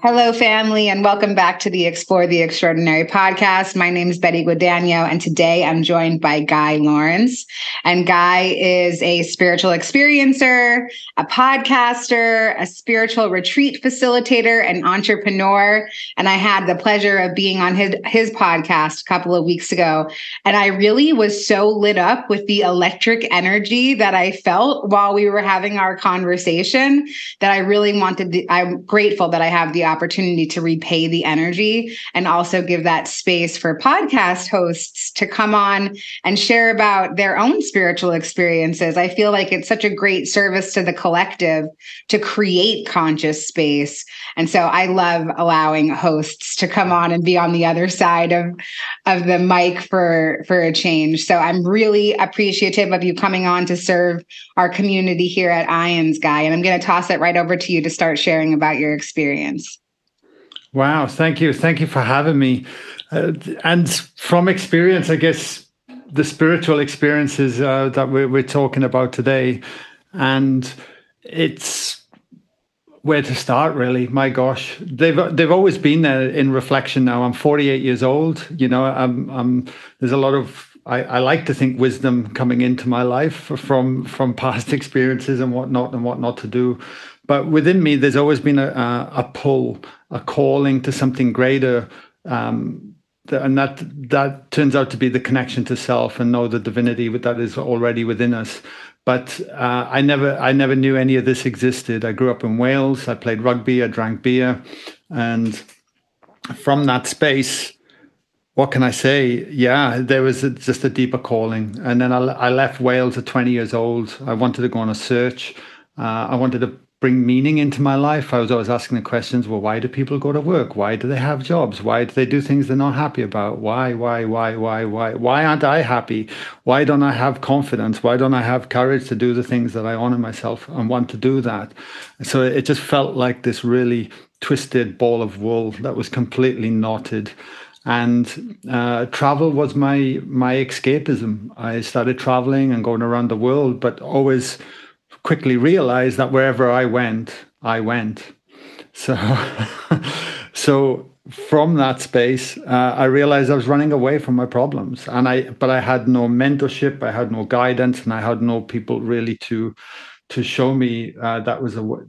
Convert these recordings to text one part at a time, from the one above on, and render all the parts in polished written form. Hello, family, and welcome back to the Explore the Extraordinary podcast. My name is Betty Guadagno, and today I'm joined by Guy Lawrence. And Guy is a spiritual experiencer, a podcaster, a spiritual retreat facilitator, an entrepreneur. And I had the pleasure of being on his podcast a couple of weeks ago. And I really was so lit up with the electric energy that I felt while we were having our conversation that I really wanted to, I'm grateful that I have the opportunity to repay the energy and also give that space for podcast hosts to come on and share about their own spiritual experiences. I feel like it's such a great service to the collective to create conscious space. And so I love allowing hosts to come on and be on the other side of the mic for a change. So I'm really appreciative of you coming on to serve our community here at IANDS, Guy. And I'm going to toss it right over to you to start sharing about your experience. Wow. Thank you. Thank you for having me. And from experience, I guess the spiritual experiences that we're talking about today, and it's where to start, really. My gosh, they've always been there in reflection. Now I'm 48 years old. You know, there's a lot of I like to think wisdom coming into my life from past experiences and what not to do. But within me, there's always been a pull, a calling to something greater, and that turns out to be the connection to self and know the divinity that is already within us. But I never knew any of this existed. I grew up in Wales. I played rugby. I drank beer, and from that space, what can I say? Yeah, there was just a deeper calling. And then I left Wales at 20 years old. I wanted to go on a search. I wanted to bring meaning into my life. I was always asking the questions, well, why do people go to work? Why do they have jobs? Why do they do things they're not happy about? Why? Why aren't I happy? Why don't I have confidence? Why don't I have courage to do the things that I honor myself and want to do that? So it just felt like this really twisted ball of wool that was completely knotted. And travel was my escapism. I started traveling and going around the world, but always quickly realized that wherever I went. So from that space, I realized I was running away from my problems, but I had no mentorship, I had no guidance, and I had no people really to show me that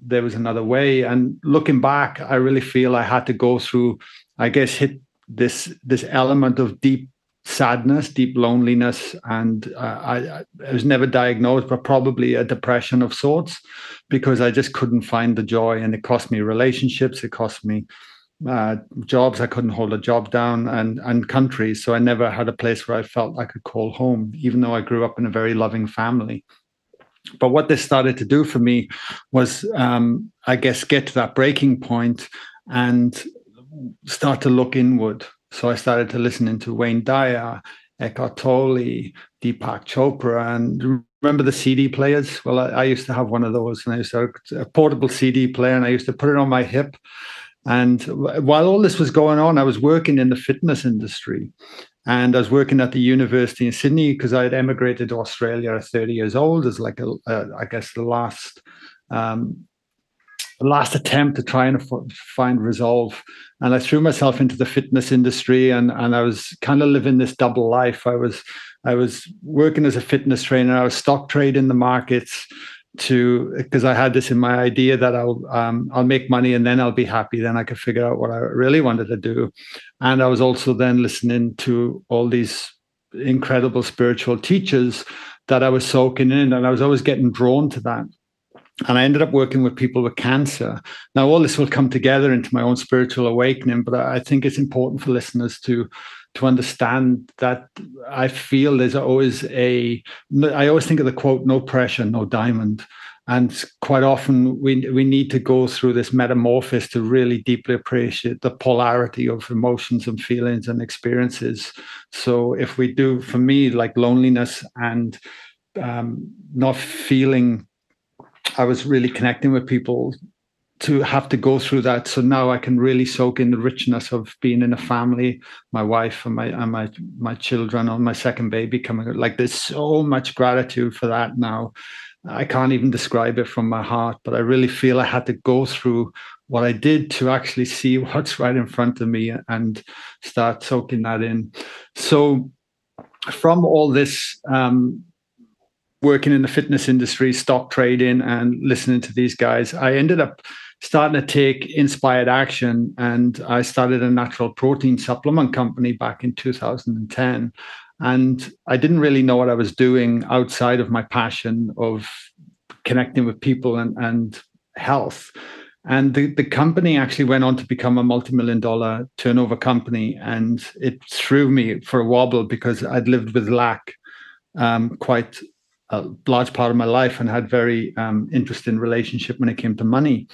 there was another way. And looking back, I really feel I had to go through, I guess, hit this element of deep sadness, deep loneliness, and I was never diagnosed, but probably a depression of sorts, because I just couldn't find the joy, and it cost me relationships, it cost me jobs. I couldn't hold a job down, and countries. So I never had a place where I felt I could call home, even though I grew up in a very loving family. But what this started to do for me was, I guess, get to that breaking point and start to look inward. So I started to listen into Wayne Dyer, Eckhart Tolle, Deepak Chopra, and remember the CD players? Well, I used to have one of those, and I used to have a portable CD player, and I used to put it on my hip. And while all this was going on, I was working in the fitness industry, and I was working at the university in Sydney because I had emigrated to Australia at 30 years old as like I guess the last attempt to try and find resolve. And I threw myself into the fitness industry, and I was kind of living this double life. I was working as a fitness trainer. I was stock trading the markets because I had this in my idea that I'll make money and then I'll be happy. Then I could figure out what I really wanted to do. And I was also then listening to all these incredible spiritual teachers that I was soaking in, and I was always getting drawn to that. And I ended up working with people with cancer. Now, all this will come together into my own spiritual awakening, but I think it's important for listeners to understand that I feel there's always I always think of the quote, no pressure, no diamond. And quite often we need to go through this metamorphosis to really deeply appreciate the polarity of emotions and feelings and experiences. So if we do, for me, like loneliness and not feeling, I was really connecting with people to have to go through that. So now I can really soak in the richness of being in a family, my wife and my children, on my second baby coming. Like, there's so much gratitude for that now. I can't even describe it from my heart, but I really feel I had to go through what I did to actually see what's right in front of me and start soaking that in. So from all this, working in the fitness industry, stock trading, and listening to these guys, I ended up starting to take inspired action, and I started a natural protein supplement company back in 2010. And I didn't really know what I was doing outside of my passion of connecting with people and health. And the company actually went on to become a multi-million-dollar turnover company. And it threw me for a wobble because I'd lived with lack quite a large part of my life and had very interesting relationship when it came to money.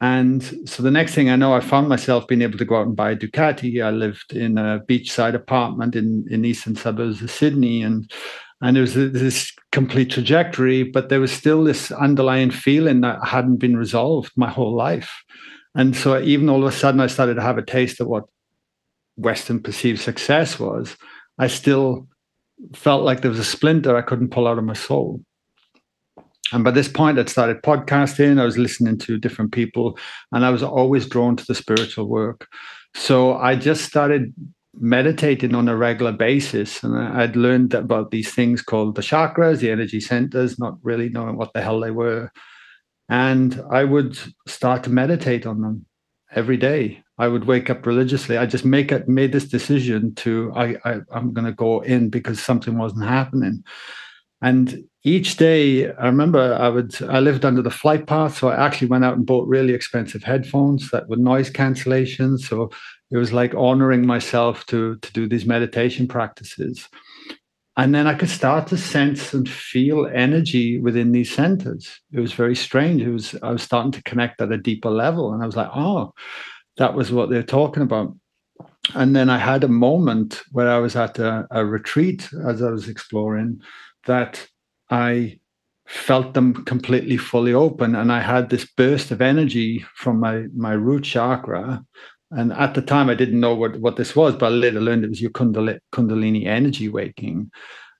And so the next thing I know, I found myself being able to go out and buy a Ducati. I lived in a beachside apartment in eastern suburbs of Sydney, and it was this complete trajectory, but there was still this underlying feeling that hadn't been resolved my whole life. And so even all of a sudden I started to have a taste of what Western perceived success was, I still felt like there was a splinter I couldn't pull out of my soul. And by this point, I'd started podcasting, I was listening to different people, and I was always drawn to the spiritual work. So I just started meditating on a regular basis. And I'd learned about these things called the chakras, the energy centers, not really knowing what the hell they were. And I would start to meditate on them every day. I would wake up religiously. I just made this decision to, I'm going to go in because something wasn't happening. And each day, I remember I lived under the flight path. So I actually went out and bought really expensive headphones that were noise cancellation. So it was like honoring myself to do these meditation practices. And then I could start to sense and feel energy within these centers. It was very strange. I was starting to connect at a deeper level. And I was like, oh, that was what they're talking about. And then I had a moment where I was at a retreat as I was exploring that I felt them completely fully open. And I had this burst of energy from my root chakra. And at the time, I didn't know what this was, but I later learned it was your Kundalini energy waking.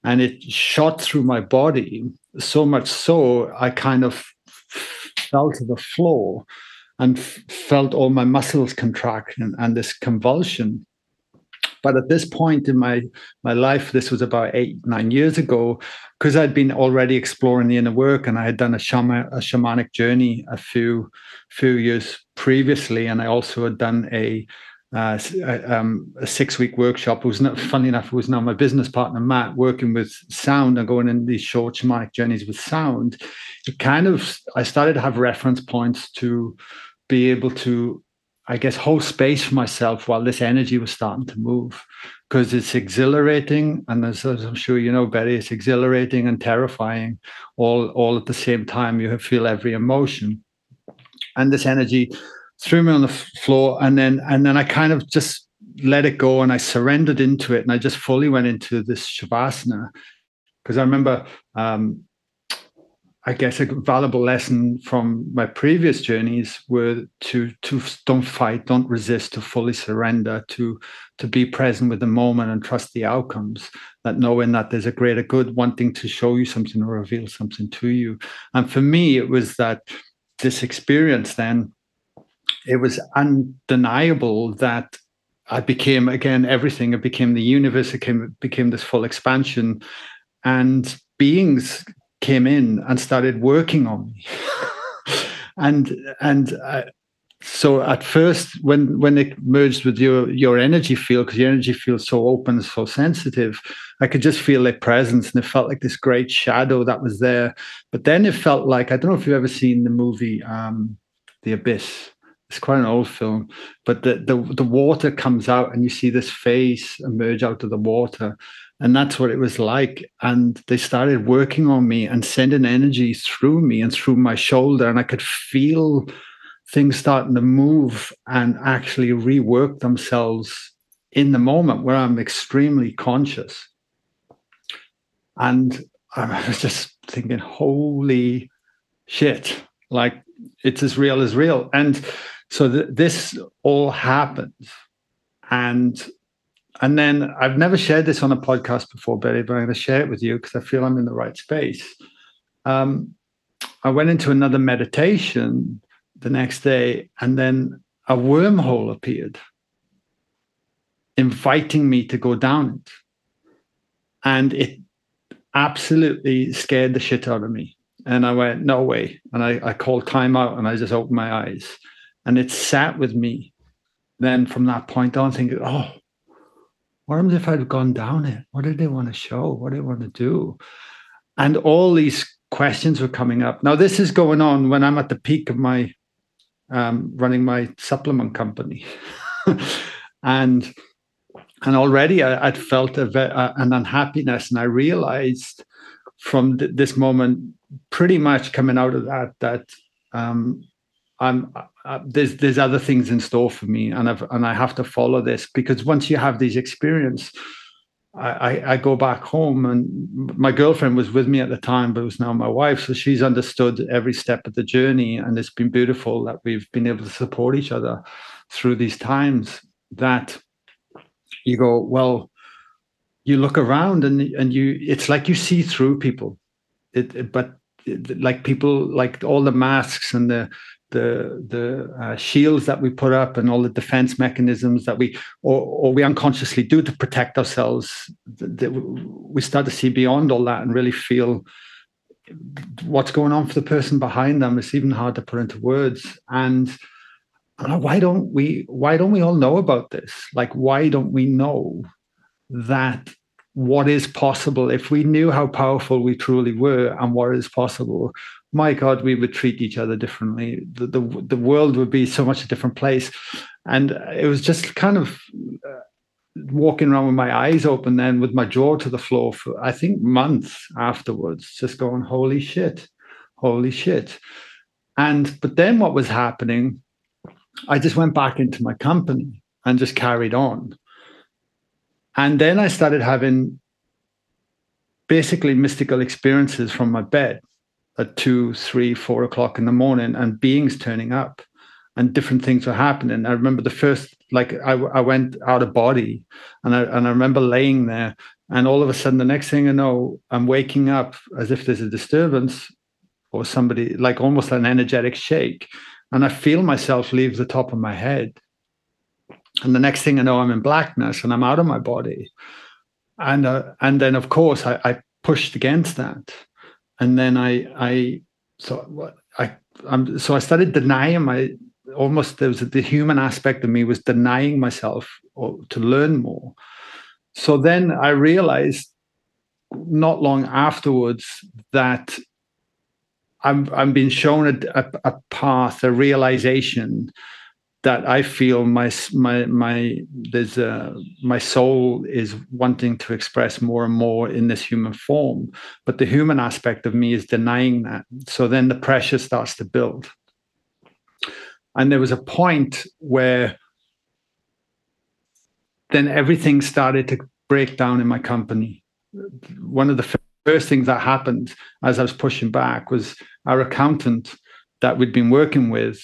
And it shot through my body, so much so I kind of fell to the floor and felt all my muscles contract and this convulsion. But at this point in my life, this was about 8-9 years ago, because I'd been already exploring the inner work, and I had done a shamanic journey a few years previously, and I also had done a 6-week workshop. It was not, funny enough, it was now my business partner Matt, working with sound and going in these short shamanic journeys with sound. I started to have reference points to be able to, I guess, hold space for myself while this energy was starting to move, because it's exhilarating. And as I'm sure you know, Betty, it's exhilarating and terrifying all at the same time. You feel every emotion. And this energy threw me on the floor. And then I kind of just let it go, and I surrendered into it. And I just fully went into this Shavasana, because I remember, I guess a valuable lesson from my previous journeys were to don't fight, don't resist, to fully surrender, to be present with the moment and trust the outcomes, that knowing that there's a greater good wanting to show you something or reveal something to you. And for me, it was that this experience then, it was undeniable that I became, again, everything. It became the universe, it became this full expansion, and beings came in and started working on me. So at first, when it merged with your energy field, because your energy field is so open and so sensitive, I could just feel their presence, and it felt like this great shadow that was there. But then it felt like, I don't know if you've ever seen the movie The Abyss. It's quite an old film, but the water comes out and you see this face emerge out of the water. And that's what it was like. And they started working on me and sending energy through me and through my shoulder. And I could feel things starting to move and actually rework themselves in the moment where I'm extremely conscious. And I was just thinking, holy shit, like it's as real as real. And so this all happens. And then I've never shared this on a podcast before, Betty, but I'm going to share it with you because I feel I'm in the right space. I went into another meditation the next day, and then a wormhole appeared, inviting me to go down it. And it absolutely scared the shit out of me. And I went, no way. And I called time out and I just opened my eyes. And it sat with me. Then from that point on, thinking, oh, what happens if I'd gone down it? What did they want to show? What did they want to do? And all these questions were coming up. Now, this is going on when I'm at the peak of my running my supplement company. And already I'd felt an unhappiness. And I realized from this moment, pretty much coming out of that, that there's other things in store for me, and I have to follow this, because once you have these experiences, I go back home, and my girlfriend was with me at the time, but it was now my wife, so she's understood every step of the journey, and it's been beautiful that we've been able to support each other through these times. That you go, well, you look around and you, it's like you see through people, like people, like all the masks and the shields that we put up and all the defense mechanisms that we or we unconsciously do to protect ourselves, we start to see beyond all that and really feel what's going on for the person behind them. It's even hard to put into words. And why don't we all know about this? Like, why don't we know that what is possible? If we knew how powerful we truly were and what is possible, my God, we would treat each other differently. The world would be so much a different place. And it was just kind of walking around with my eyes open then, with my jaw to the floor for, I think, months afterwards, just going, holy shit, holy shit. But then what was happening, I just went back into my company and just carried on. And then I started having basically mystical experiences from my bed at 2, 3, 4 o'clock in the morning, and beings turning up and different things were happening. I remember the first, like, I went out of body, and I remember laying there, and all of a sudden the next thing I know, I'm waking up as if there's a disturbance or somebody, like almost an energetic shake. And I feel myself leave the top of my head. And the next thing I know, I'm in blackness and I'm out of my body. And then of course I pushed against that. And then I started denying the human aspect of me was denying myself to learn more. So then I realized not long afterwards that I'm being shown a path, a realization that I feel my soul is wanting to express more and more in this human form, but the human aspect of me is denying that. So then the pressure starts to build. And there was a point where then everything started to break down in my company. One of the first things that happened as I was pushing back was our accountant that we'd been working with,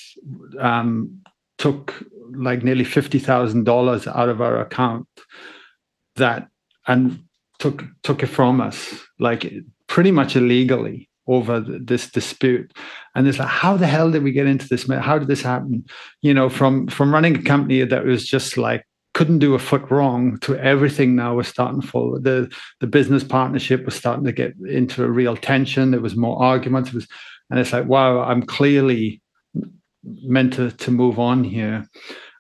took like nearly $50,000 out of our account and took it from us, like pretty much illegally over this dispute. And it's like, how the hell did we get into this? How did this happen? You know, from running a company that was just like, couldn't do a foot wrong, to everything now was starting to fall. The business partnership was starting to get into a real tension. There was more arguments. And it's like, wow, I'm clearly meant to move on here.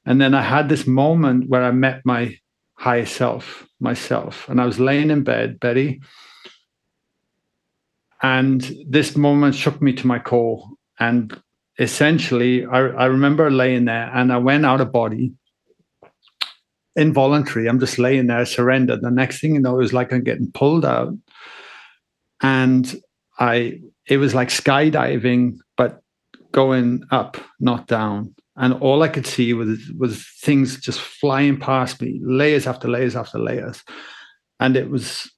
And then I had this moment where I met my higher self, myself, and I was laying in bed, Betty, and this moment shook me to my core. And essentially I remember laying there and I went out of body, involuntary. I'm just laying there, surrendered. The next thing you know, it was like I'm getting pulled out, and it was like skydiving, but going up, not down. And all I could see was things just flying past me, layers after layers after layers. And it was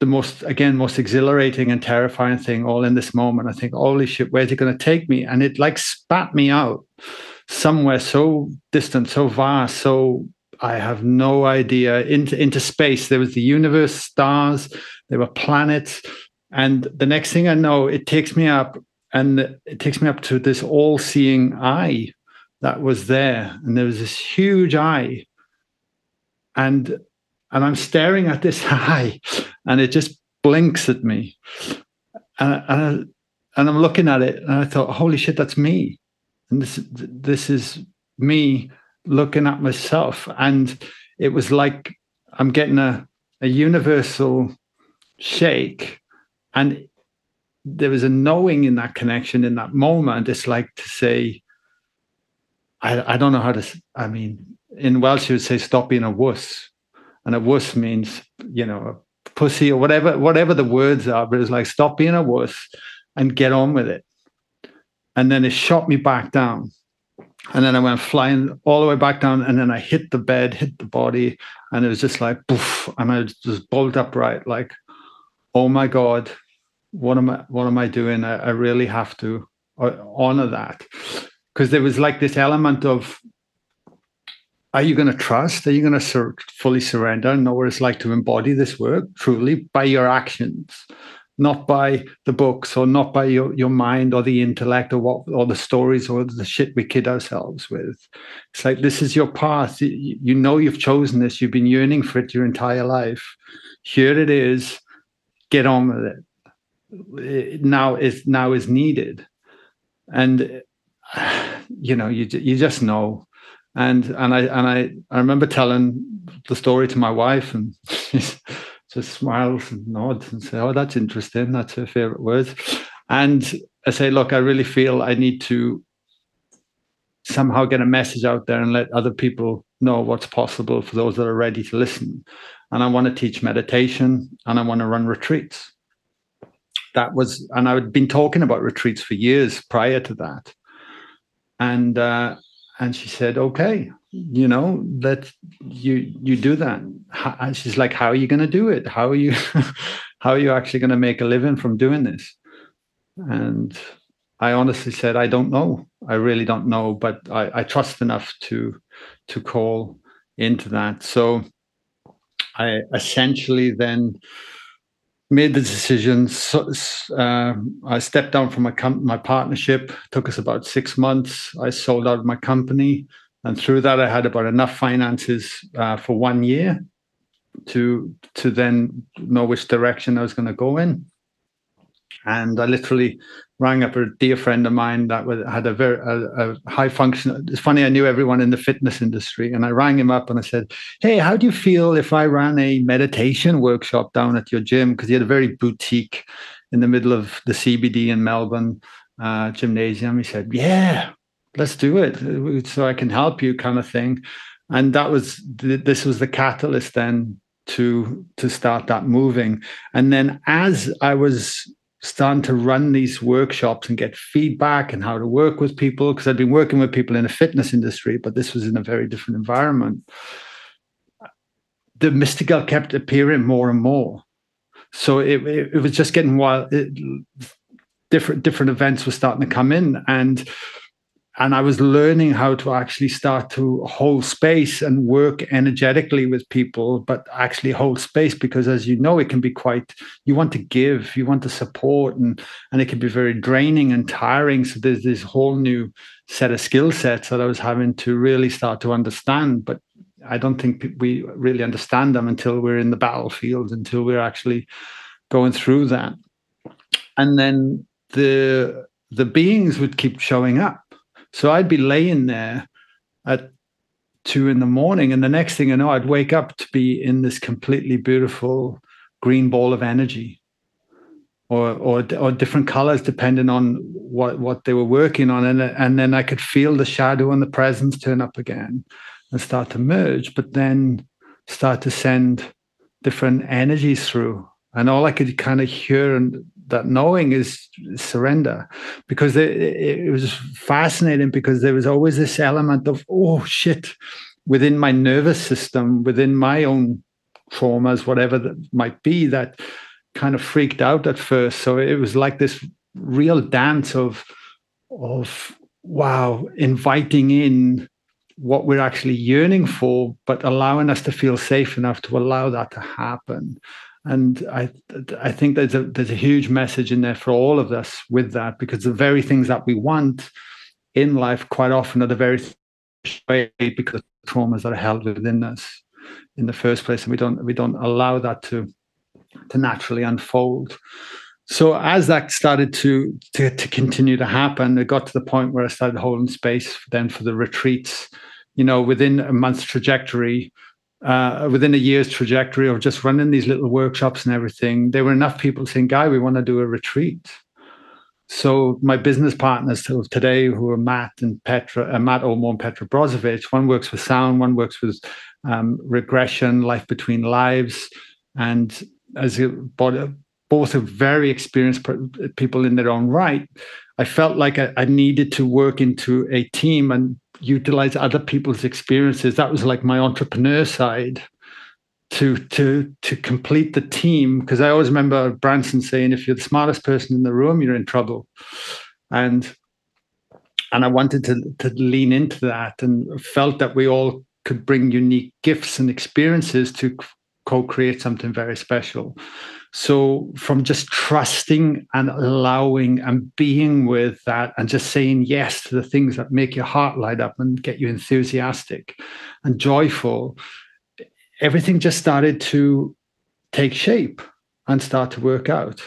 the most exhilarating and terrifying thing all in this moment. I think, holy shit, where's it going to take me? And it like spat me out somewhere so distant, so vast, so I have no idea, into space. There was the universe, stars, there were planets. And the next thing I know, it takes me up And it takes me up to this all-seeing eye that was there. And there was this huge eye. And I'm staring at this eye, and it just blinks at me. And I'm looking at it, and I thought, holy shit, that's me. And this is me looking at myself. And it was like I'm getting a universal shake. And there was a knowing in that connection in that moment. It's like to say, I don't know how to, I mean, in Welsh, you would say, stop being a wuss. And a wuss means, you know, a pussy or whatever the words are. But it's like, stop being a wuss and get on with it. And then it shot me back down. And then I went flying all the way back down. And then I hit the bed, hit the body. And it was just like, poof. And I just bolt upright, like, oh my God, what am I doing? I really have to honor that. Because there was like this element of, are you going to trust? Are you going to fully surrender and know what it's like to embody this work truly by your actions, not by the books or not by your mind or the intellect or what or the stories or the shit we kid ourselves with? It's like, this is your path. You know you've chosen this. You've been yearning for it your entire life. Here it is. Get on with it. Now is needed. And, you know, you just know. And I remember telling the story to my wife, and she just smiles and nods and says, oh, that's interesting. That's her favorite word. And I say, look, I really feel I need to somehow get a message out there and let other people know what's possible for those that are ready to listen. And I want to teach meditation, and I want to run retreats. And I had been talking about retreats for years prior to that. And she said, okay, you know, that you do that. And she's like, how are you going to do it? How are you actually going to make a living from doing this? And I honestly said, I don't know. I really don't know, but I trust enough to call into that. So I essentially then made the decision. I stepped down from my partnership. It took us about 6 months. I sold out my company. And through that, I had about enough finances for 1 year to then know which direction I was going to go in. And I literally rang up a dear friend of mine that had a high function. It's funny, I knew everyone in the fitness industry. And I rang him up and I said, hey, how do you feel if I ran a meditation workshop down at your gym? Because he had a very boutique in the middle of the CBD in Melbourne gymnasium. He said, yeah, let's do it so I can help you, kind of thing. And this was the catalyst then to start that moving. And then as I was starting to run these workshops and get feedback and how to work with people, because I'd been working with people in the fitness industry, but this was in a very different environment, the mystical kept appearing more and more. So it was just getting wild. Different events were starting to come in, and I was learning how to actually start to hold space and work energetically with people, but actually hold space, because as you know, it can be quite, you want to give, you want to support, and it can be very draining and tiring. So there's this whole new set of skill sets that I was having to really start to understand, but I don't think we really understand them until we're in the battlefield, until we're actually going through that. And then the beings would keep showing up. So I'd be laying there at 2 a.m, and the next thing I know, I'd wake up to be in this completely beautiful green ball of energy, or different colors depending on what they were working on, and then I could feel the shadow and the presence turn up again and start to merge, but then start to send different energies through, and all I could kind of hear and that knowing is surrender, because it was fascinating, because there was always this element of, oh shit, within my nervous system, within my own traumas, whatever that might be, that kind of freaked out at first. So it was like this real dance of wow, inviting in what we're actually yearning for, but allowing us to feel safe enough to allow that to happen. And I think there's a huge message in there for all of us with that, because the very things that we want in life quite often are the very way, because of the traumas that are held within us in the first place, and we don't allow that to naturally unfold. So as that started to continue to happen, it got to the point where I started holding space then for the retreats. You know, within a month's trajectory, within a year's trajectory of just running these little workshops and everything, there were enough people saying, Guy, we want to do a retreat. So my business partners today, who are Matt Olmore and Petra Brozovic, one works with sound, one works with regression, life between lives, and both are very experienced people in their own right. I felt like I needed to work into a team and utilize other people's experiences. That was like my entrepreneur side to complete the team, because I always remember Branson saying, if you're the smartest person in the room, you're in trouble. And I wanted to lean into that, and felt that we all could bring unique gifts and experiences to co-create something very special. So from just trusting and allowing and being with that, and just saying yes to the things that make your heart light up and get you enthusiastic and joyful, everything just started to take shape and start to work out.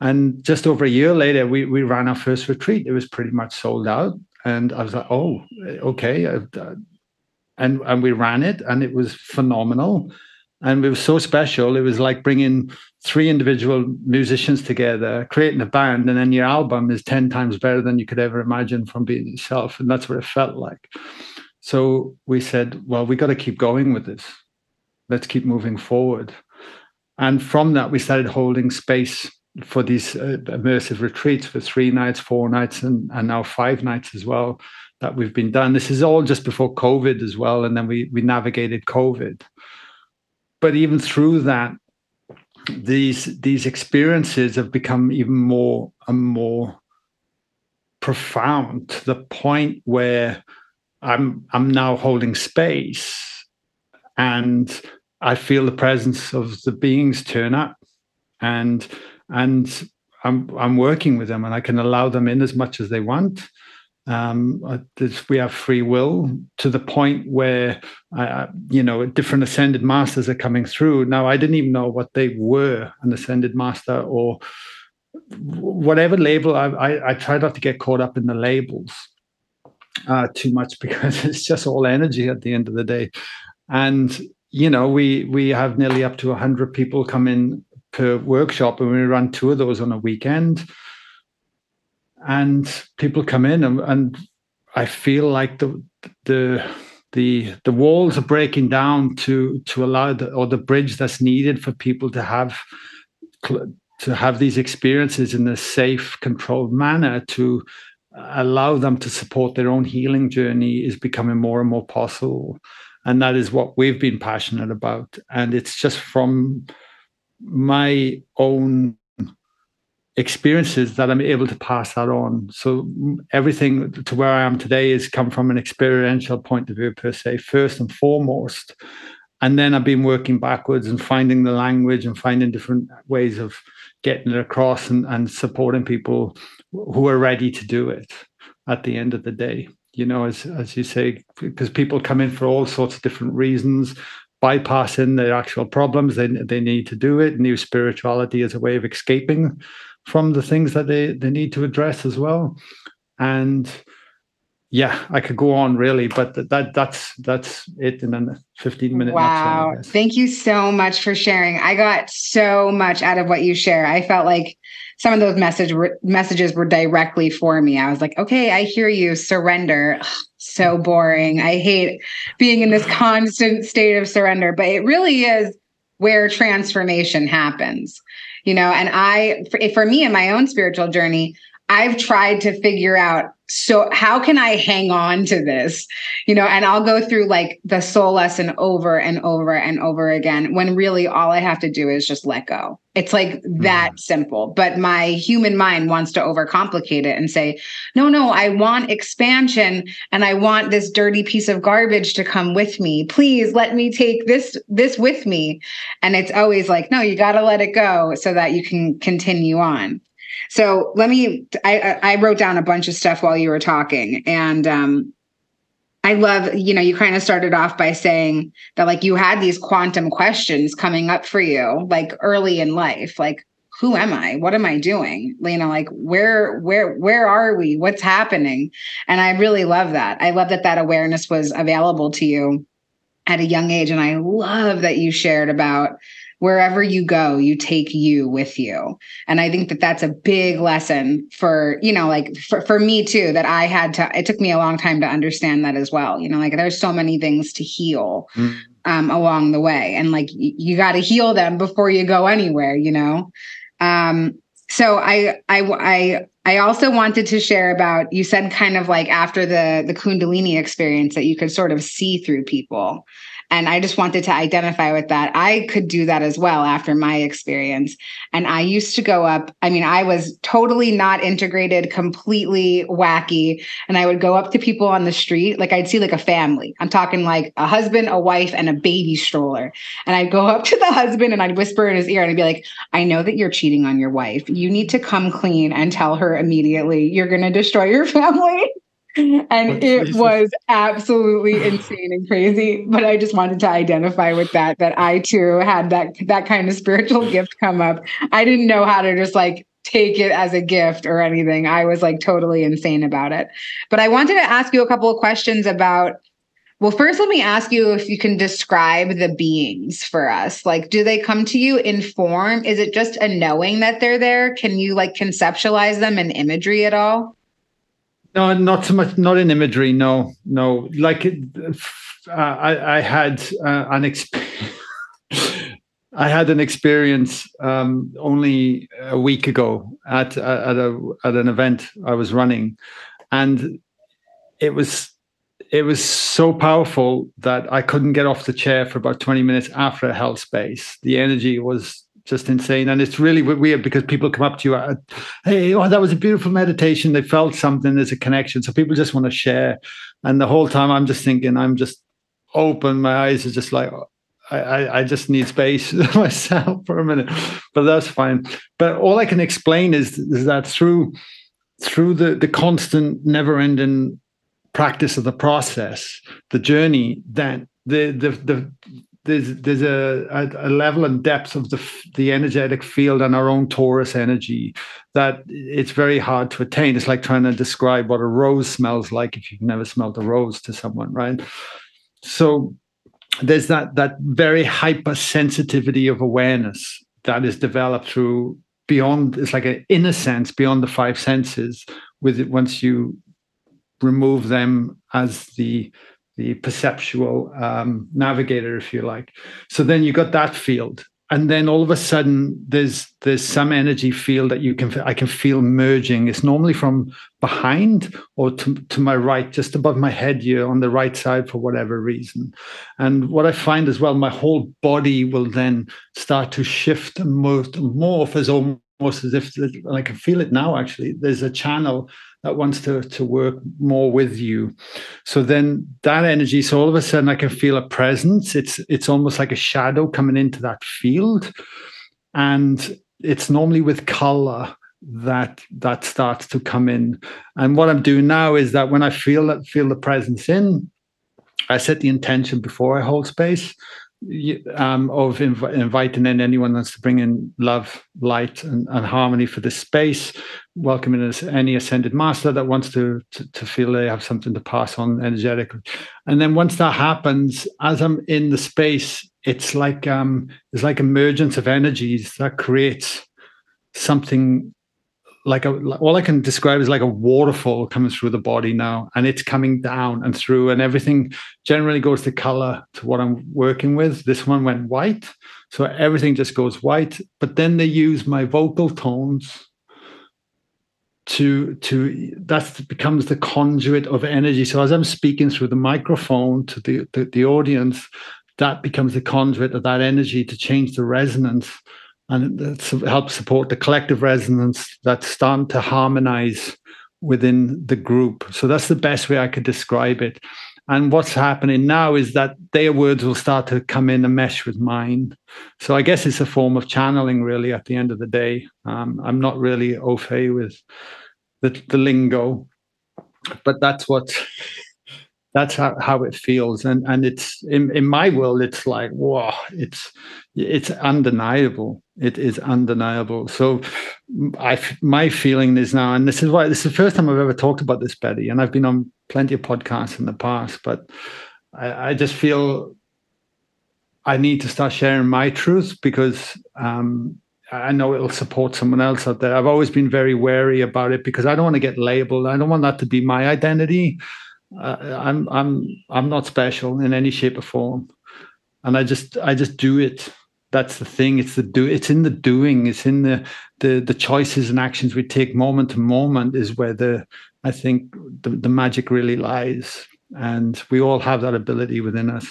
And just over a year later, we ran our first retreat. It was pretty much sold out. And I was like, oh, okay. And we ran it, and it was phenomenal. And it was so special. It was like bringing 3 individual musicians together, creating a band, and then your album is 10 times better than you could ever imagine from being yourself. And that's what it felt like. So we said, well, we got to keep going with this. Let's keep moving forward. And from that, we started holding space for these immersive retreats for 3 nights, 4 nights, and now 5 nights as well that we've been done. This is all just before COVID as well. And then we navigated COVID. But even through that, these experiences have become even more and more profound, to the point where I'm now holding space, and I feel the presence of the beings turn up, and I'm working with them, and I can allow them in as much as they want. We have free will, to the point where different ascended masters are coming through now. I didn't even know what they were, an ascended master or whatever label. I try not to get caught up in the labels too much, because it's just all energy at the end of the day. And we have nearly up to 100 people come in per workshop, and we run 2 of those on a weekend. And people come in, and I feel like the walls are breaking down to allow the bridge that's needed for people to have these experiences in a safe, controlled manner, to allow them to support their own healing journey, is becoming more and more possible. And that is what we've been passionate about. And it's just from my own experiences that I'm able to pass that on. So everything to where I am today has come from an experiential point of view, per se, first and foremost. And then I've been working backwards and finding the language and finding different ways of getting it across, and supporting people who are ready to do it at the end of the day. You know, as you say, because people come in for all sorts of different reasons, bypassing their actual problems. They need to do it. And use spirituality as a way of escaping from the things that they need to address as well. And yeah, I could go on really, but that's it in a 15-minute. Wow. Thank you so much for sharing. I got so much out of what you share. I felt like some of those messages were directly for me. I was like, okay, I hear you. Surrender. Ugh, so boring. I hate being in this constant state of surrender, but it really is where transformation happens. You know, and for me in my own spiritual journey, I've tried to figure out, so how can I hang on to this? You know, and I'll go through like the soul lesson over and over and over again, when really all I have to do is just let go. It's like that simple. But my human mind wants to overcomplicate it and say, no, I want expansion and I want this dirty piece of garbage to come with me. Please let me take this with me. And it's always like, no, you got to let it go so that you can continue on. So I wrote down a bunch of stuff while you were talking, and I love, you know, you kind of started off by saying that like you had these quantum questions coming up for you, like early in life, like, who am I? What am I doing? You know, like, where are we? What's happening? And I really love that. I love that awareness was available to you at a young age. And I love that you shared about wherever you go, you take you with you. And I think that that's a big lesson for, you know, like for me too, that I had to, it took me a long time to understand that as well. You know, like there's so many things to heal along the way, and like, you got to heal them before you go anywhere, you know? So I also wanted to share about, you said kind of like after the Kundalini experience that you could sort of see through people. And I just wanted to identify with that. I could do that as well after my experience. And I used to go up. I mean, I was totally not integrated, completely wacky. And I would go up to people on the street. Like I'd see like a family. I'm talking like a husband, a wife, and a baby stroller. And I'd go up to the husband and I'd whisper in his ear and I'd be like, I know that you're cheating on your wife. You need to come clean and tell her immediately. You're going to destroy your family. And it was absolutely insane and crazy. But I just wanted to identify with that I too had that kind of spiritual gift come up. I didn't know how to just like take it as a gift or anything. I was like totally insane about it. But I wanted to ask you a couple of questions about, well, first, let me ask you if you can describe the beings for us. Like, do they come to you in form? Is it just a knowing that they're there? Can you like conceptualize them in imagery at all? No, not so much. Not in imagery. No. Like I had an experience only a week ago at an event I was running, and it was so powerful that I couldn't get off the chair for about 20 minutes after I held space. The energy was just insane. And it's really weird because people come up to you, hey, oh, that was a beautiful meditation. They felt something. There's a connection. So people just want to share. And the whole time I'm just thinking, I'm just open. My eyes are just like, I just need space myself for a minute. But that's fine. But all I can explain is that through the constant, never-ending practice of the process, the journey, that there's a level and depth of the energetic field and our own Taurus energy that it's very hard to attain. It's like trying to describe what a rose smells like if you've never smelled a rose to someone, right? So there's that very hypersensitivity of awareness that is developed through beyond, it's like an inner sense beyond the five senses, with it once you remove them as the perceptual navigator, if you like. So then you got that field. And then all of a sudden, there's some energy field that I can feel merging. It's normally from behind or to my right, just above my head here on the right side for whatever reason. And what I find as well, my whole body will then start to shift and morph as almost as if, and I can feel it now actually, there's a channel that wants to work more with you. So then that energy, so all of a sudden I can feel a presence. It's almost like a shadow coming into that field. And it's normally with color that starts to come in. And what I'm doing now is that when I feel the presence in, I set the intention before I hold space of inviting in anyone that's to bring in love, light, and harmony for this space, welcoming any ascended master that wants to feel they have something to pass on energetically. And then once that happens, as I'm in the space, it's like there's like emergence of energies that creates something like all I can describe is like a waterfall coming through the body now, and it's coming down and through, and everything generally goes to color to what I'm working with. This one went white. So everything just goes white, but then they use my vocal tones that becomes the conduit of energy. So as I'm speaking through the microphone to the audience, that becomes the conduit of that energy to change the resonance, and it helps support the collective resonance that's starting to harmonize within the group. So that's the best way I could describe it. And what's happening now is that their words will start to come in and mesh with mine. So I guess it's a form of channeling, really, at the end of the day. I'm not really au fait with the lingo, but that's how it feels. And it's in my world, it's like, whoa, it's undeniable. It is undeniable. So my feeling is now, and this is why this is the first time I've ever talked about this, Betty, and I've been on plenty of podcasts in the past, but I just feel I need to start sharing my truth, because I know it'll support someone else out there. I've always been very wary about it because I don't want to get labeled. I don't want that to be my identity. I'm not special in any shape or form, and I just do it. That's the thing. It's in the doing. It's in the choices and actions we take moment to moment is where I think the magic really lies. And we all have that ability within us.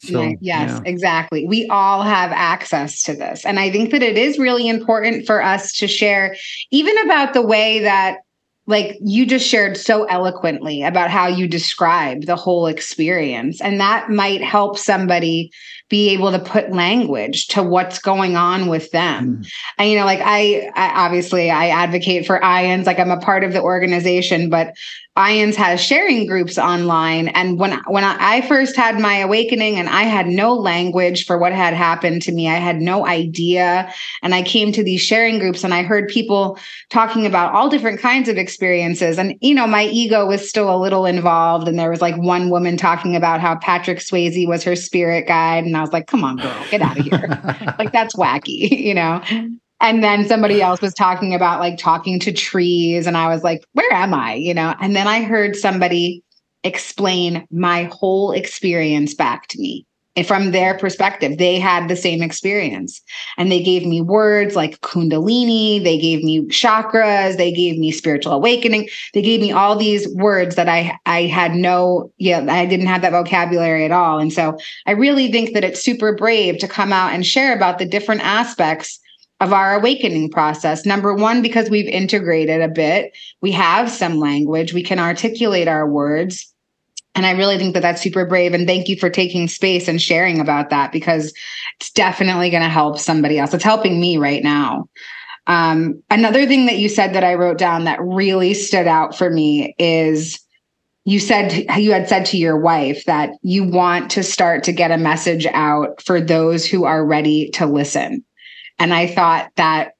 So, yes, exactly. We all have access to this. And I think that it is really important for us to share, even about the way that, like you just shared so eloquently about how you describe the whole experience. And that might help somebody be able to put language to what's going on with them. And, you know, like I obviously I advocate for IANDS, like I'm a part of the organization, but IANDS has sharing groups online. And when I first had my awakening and I had no language for what had happened to me, I had no idea. And I came to these sharing groups and I heard people talking about all different kinds of experiences. And, you know, my ego was still a little involved. And there was like one woman talking about how Patrick Swayze was her spirit guide. And I was like, come on, girl, get out of here. Like, that's wacky, you know? And then somebody else was talking about like talking to trees. And I was like, where am I? You know? And then I heard somebody explain my whole experience back to me. And from their perspective, they had the same experience. And they gave me words like Kundalini. They gave me chakras. They gave me spiritual awakening. They gave me all these words that I had no, I didn't have that vocabulary at all. And so I really think that it's super brave to come out and share about the different aspects of our awakening process. Number one, because we've integrated a bit, we have some language, we can articulate our words. And I really think that that's super brave. And thank you for taking space and sharing about that, because it's definitely going to help somebody else. It's helping me right now. Another thing that you said that I wrote down that really stood out for me is you had said to your wife that you want to start to get a message out for those who are ready to listen. And I thought that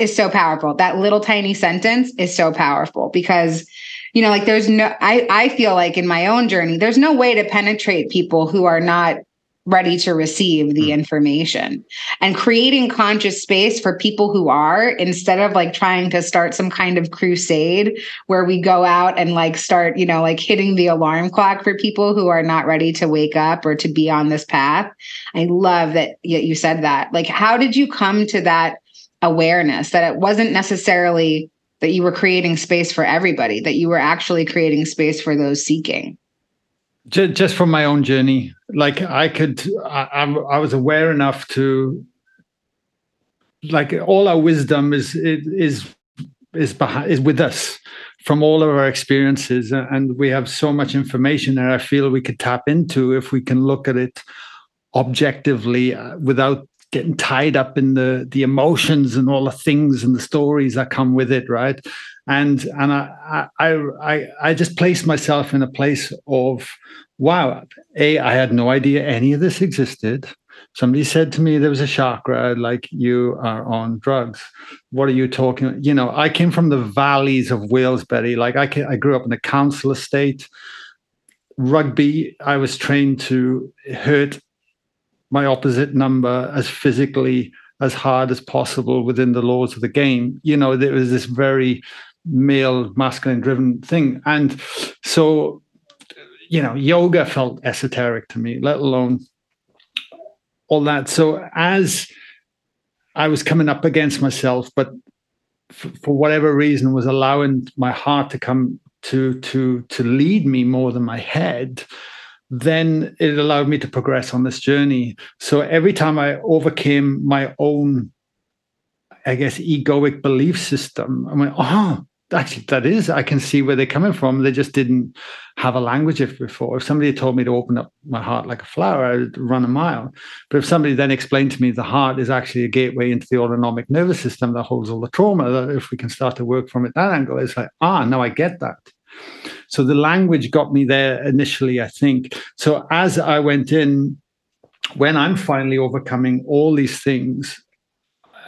is so powerful. That little tiny sentence is so powerful because, you know, like there's no, I feel like in my own journey, there's no way to penetrate people who are not ready to receive the information, and creating conscious space for people who are, instead of like trying to start some kind of crusade where we go out and like start, you know, like hitting the alarm clock for people who are not ready to wake up or to be on this path. I love that you said that. Like, how did you come to that awareness that it wasn't necessarily that you were creating space for everybody, that you were actually creating space for those seeking? Just from my own journey, like I was aware enough to, like, all our wisdom is with us from all of our experiences, and we have so much information that I feel we could tap into if we can look at it objectively without getting tied up in the emotions and all the things and the stories that come with it, right? And I just placed myself in a place of, wow, I had no idea any of this existed. Somebody said to me there was a chakra, like, you are on drugs. What are you talking? You know, I came from the valleys of Wales, Betty. Like I grew up in a council estate. Rugby, I was trained to hurt my opposite number as physically as hard as possible within the laws of the game. You know, there was this very male, masculine driven thing. And so, you know, yoga felt esoteric to me, let alone all that. So as I was coming up against myself, but for whatever reason, was allowing my heart to come to lead me more than my head, then it allowed me to progress on this journey. So every time I overcame my own, I guess, egoic belief system, I went, oh, actually, that is, I can see where they're coming from. They just didn't have a language before. If somebody had told me to open up my heart like a flower, I would run a mile. But if somebody then explained to me the heart is actually a gateway into the autonomic nervous system that holds all the trauma, that if we can start to work from it that angle, it's like, ah, now I get that. So the language got me there initially, I think. So as I went in, when I'm finally overcoming all these things,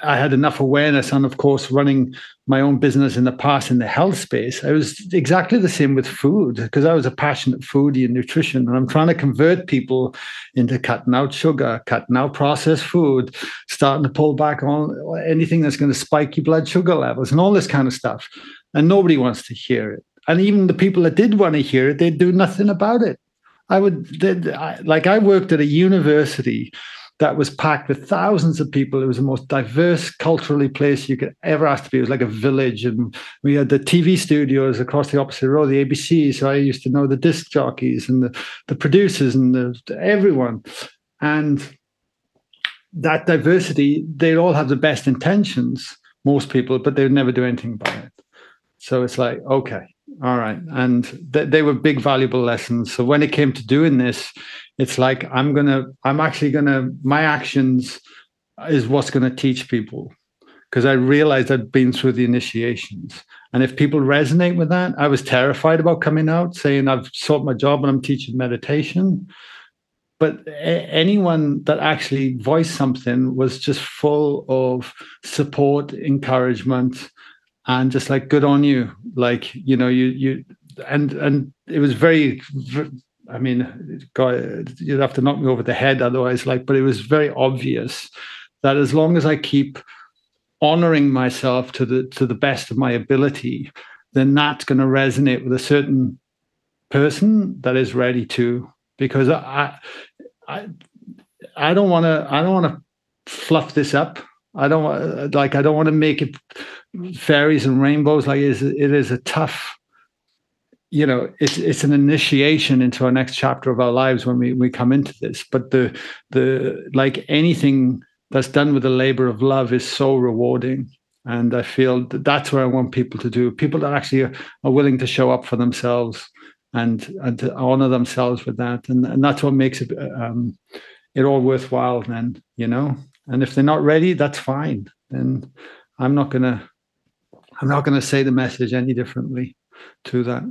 I had enough awareness, and of course, running my own business in the past in the health space, I was exactly the same with food, because I was a passionate foodie and nutrition, and I'm trying to convert people into cutting out sugar, cutting out processed food, starting to pull back on anything that's going to spike your blood sugar levels and all this kind of stuff. And nobody wants to hear it. And even the people that did want to hear it, they'd do nothing about it. I worked at a university that was packed with thousands of people. It was the most diverse culturally place you could ever ask to be. It was like a village. And we had the TV studios across the opposite row, the ABC. So I used to know the disc jockeys and the producers and everyone. And that diversity, they all have the best intentions, most people, but they would never do anything about it. So it's like, okay, all right. And they were big, valuable lessons. So when it came to doing this, it's like, my actions is what's going to teach people, because I realized I'd been through the initiations. And if people resonate with that, I was terrified about coming out saying I've sought my job and I'm teaching meditation. But anyone that actually voiced something was just full of support, encouragement, and just like, good on you. Like, you know, and it was very, I mean, God, you'd have to knock me over the head otherwise, like, but it was very obvious that as long as I keep honoring myself to the best of my ability, then that's going to resonate with a certain person that is ready to, because I don't want to fluff this up. I don't want to make it fairies and rainbows. Like, it is a tough, you know, it's an initiation into our next chapter of our lives when we come into this. But the like anything that's done with the labor of love is so rewarding. And I feel that's what I want people to do. People that actually are willing to show up for themselves and to honor themselves with that. And that's what makes it all worthwhile then, you know. And if they're not ready, that's fine. Then I'm not gonna say the message any differently to that.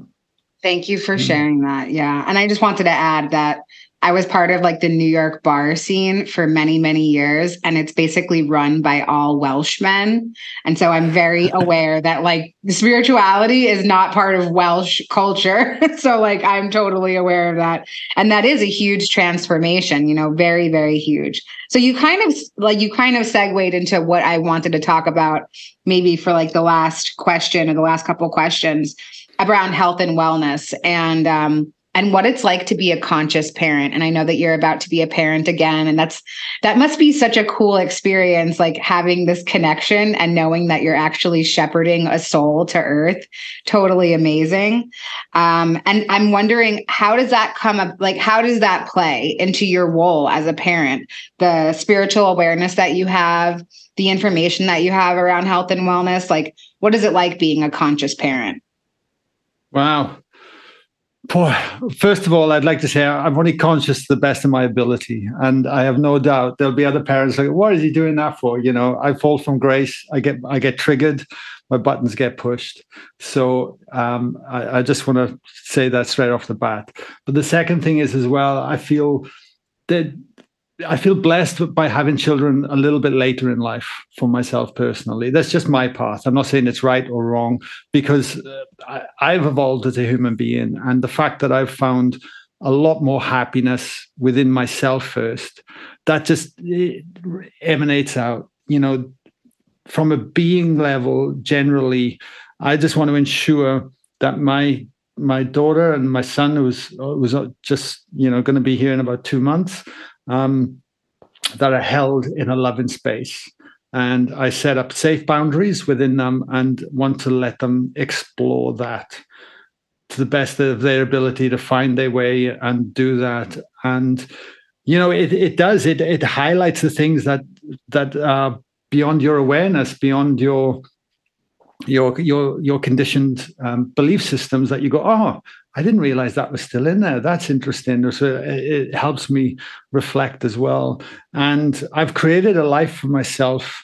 Thank you for sharing that. Yeah. And I just wanted to add that I was part of like the New York bar scene for many, many years, and it's basically run by all Welshmen. And so I'm very aware that like spirituality is not part of Welsh culture. So like, I'm totally aware of that. And that is a huge transformation, you know, very, very huge. So you kind of segued into what I wanted to talk about maybe for like the last question or the last couple questions around health and wellness and what it's like to be a conscious parent. And I know that you're about to be a parent again, and that must be such a cool experience, like having this connection and knowing that you're actually shepherding a soul to earth. Totally amazing. And I'm wondering, how does that come up? Like, how does that play into your role as a parent? The spiritual awareness that you have, the information that you have around health and wellness, like, what is it like being a conscious parent? Wow. First of all, I'd like to say I'm only conscious to the best of my ability. And I have no doubt there'll be other parents like, what is he doing that for? You know, I fall from grace. I get triggered. My buttons get pushed. So I just want to say that straight off the bat. But the second thing is as well, I feel blessed by having children a little bit later in life for myself personally. That's just my path. I'm not saying it's right or wrong, because I've evolved as a human being. And the fact that I've found a lot more happiness within myself first, that just emanates out, you know, from a being level generally. I just want to ensure that my daughter and my son, who's just, you know, going to be here in about 2 months, that are held in a loving space. And I set up safe boundaries within them and want to let them explore that to the best of their ability to find their way and do that. And, you know, it highlights the things that are beyond your awareness, beyond your conditioned belief systems that you go, oh, I didn't realize that was still in there. That's interesting. So it helps me reflect as well. And I've created a life for myself.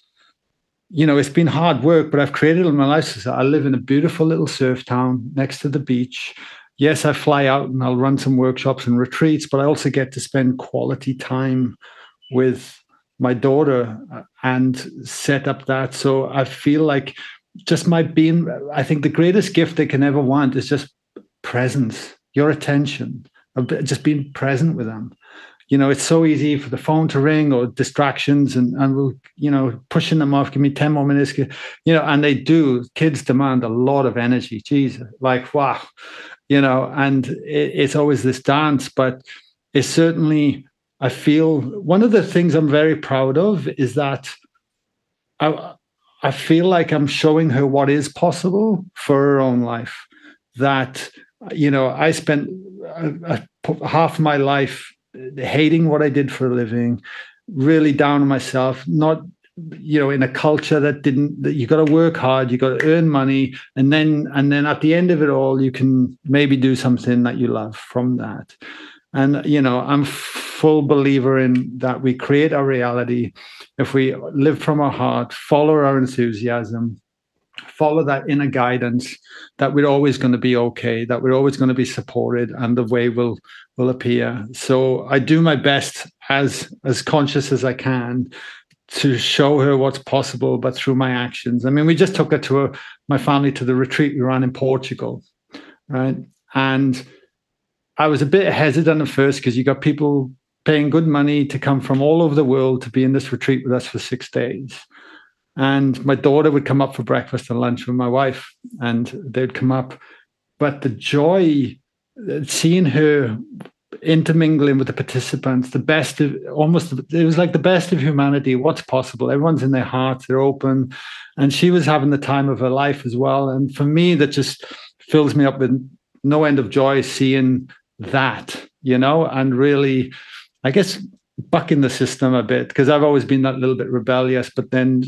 You know, it's been hard work, but I've created my life. So I live in a beautiful little surf town next to the beach. Yes, I fly out and I'll run some workshops and retreats, but I also get to spend quality time with my daughter and set up that. So I feel like just my being, I think the greatest gift they can ever want is just presence, your attention, just being present with them. You know, it's so easy for the phone to ring or distractions and we'll, you know, pushing them off, give me 10 more minutes, you know, and they do. Kids demand a lot of energy. Jesus, like, wow, you know, and it's always this dance, but it's certainly, I feel, one of the things I'm very proud of is that I feel like I'm showing her what is possible for her own life. That, you know, I spent half my life hating what I did for a living, really down on myself, not, you know, in a culture that you got to work hard, you got to earn money. And then at the end of it all, you can maybe do something that you love from that. And, you know, I'm full believer in that we create our reality if we live from our heart, follow our enthusiasm, follow that inner guidance that we're always going to be okay, that we're always going to be supported, and the way will appear. So I do my best as conscious as I can to show her what's possible, but through my actions. I mean, we just took her my family to the retreat we ran in Portugal, right? And I was a bit hesitant at first because you got people paying good money to come from all over the world to be in this retreat with us for 6 days. And my daughter would come up for breakfast and lunch with my wife, and they'd come up. But the joy, seeing her intermingling with the participants, it was like the best of humanity, what's possible. Everyone's in their hearts, they're open. And she was having the time of her life as well. And for me, that just fills me up with no end of joy seeing that, you know, and really, I guess, bucking the system a bit, because I've always been that little bit rebellious, but then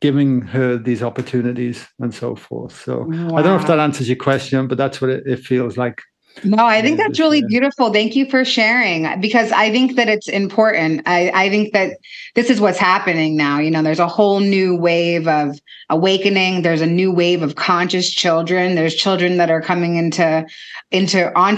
giving her these opportunities and so forth. So wow. I don't know if that answers your question, but that's what it feels like. No, I think that's really beautiful. Thank you for sharing, because I think that it's important. I think that this is what's happening now. You know, there's a whole new wave of awakening. There's a new wave of conscious children. There's children that are coming onto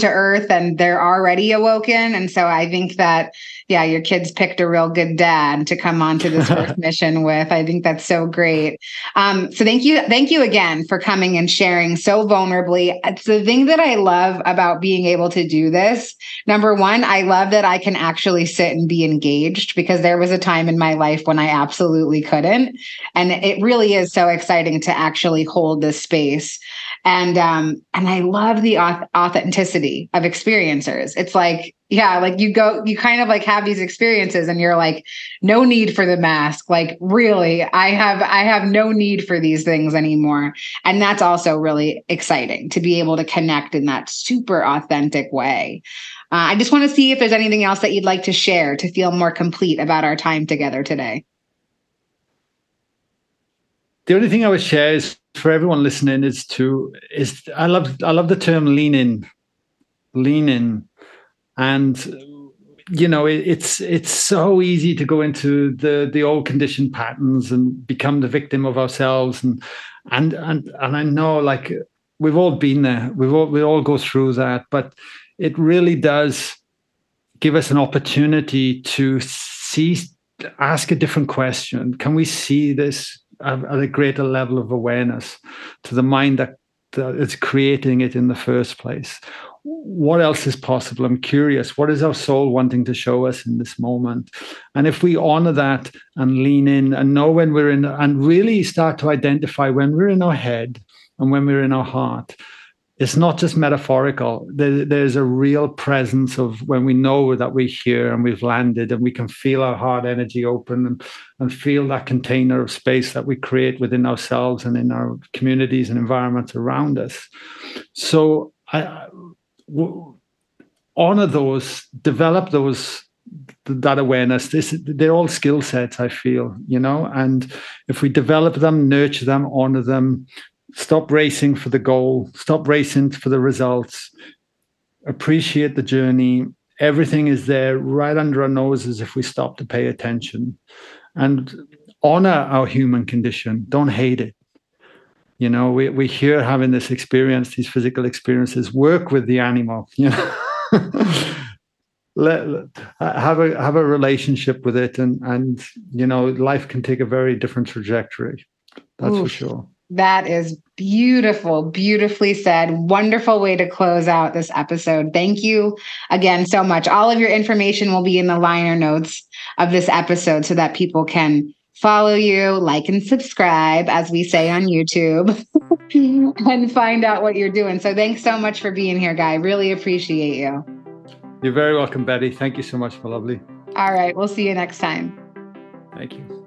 earth, and they're already awoken. And so I think that, yeah, your kids picked a real good dad to come onto this first mission with. I think that's so great. So thank you again for coming and sharing so vulnerably. It's the thing that I love about being able to do this. Number one, I love that I can actually sit and be engaged, because there was a time in my life when I absolutely couldn't. And it really is so exciting to actually hold this space. And I love the authenticity of experiencers. It's like, yeah, like you kind of like have these experiences and you're like, no need for the mask. Like, really, I have no need for these things anymore. And that's also really exciting to be able to connect in that super authentic way. I just want to see if there's anything else that you'd like to share to feel more complete about our time together today. The only thing I would share is for everyone listening is I love the term lean in. And, you know, it's so easy to go into the old conditioned patterns and become the victim of ourselves. And I know, like, we've all been there. We all go through that. But it really does give us an opportunity to ask a different question. Can we see this at a greater level of awareness to the mind that is creating it in the first place? What else is possible? I'm curious. What is our soul wanting to show us in this moment? And if we honor that and lean in and know when we're in, and really start to identify when we're in our head and when we're in our heart, it's not just metaphorical. There's a real presence of when we know that we're here and we've landed, and we can feel our heart energy open and feel that container of space that we create within ourselves and in our communities and environments around us. So honor those, develop those, that awareness. They're all skill sets, I feel, you know, and if we develop them, nurture them, honor them, stop racing for the goal, stop racing for the results, appreciate the journey. Everything is there right under our noses if we stop to pay attention and honor our human condition. Don't hate it. You know, we're here having this experience, these physical experiences. Work with the animal, you know. Have a relationship with it, and you know, life can take a very different trajectory. That's for sure. That is beautiful, beautifully said. Wonderful way to close out this episode. Thank you again so much. All of your information will be in the liner notes of this episode so that people can follow you, like and subscribe, as we say on YouTube, and find out what you're doing. So thanks so much for being here, Guy. Really appreciate you. You're very welcome, Betty. Thank you so much, my lovely. All right. We'll see you next time. Thank you.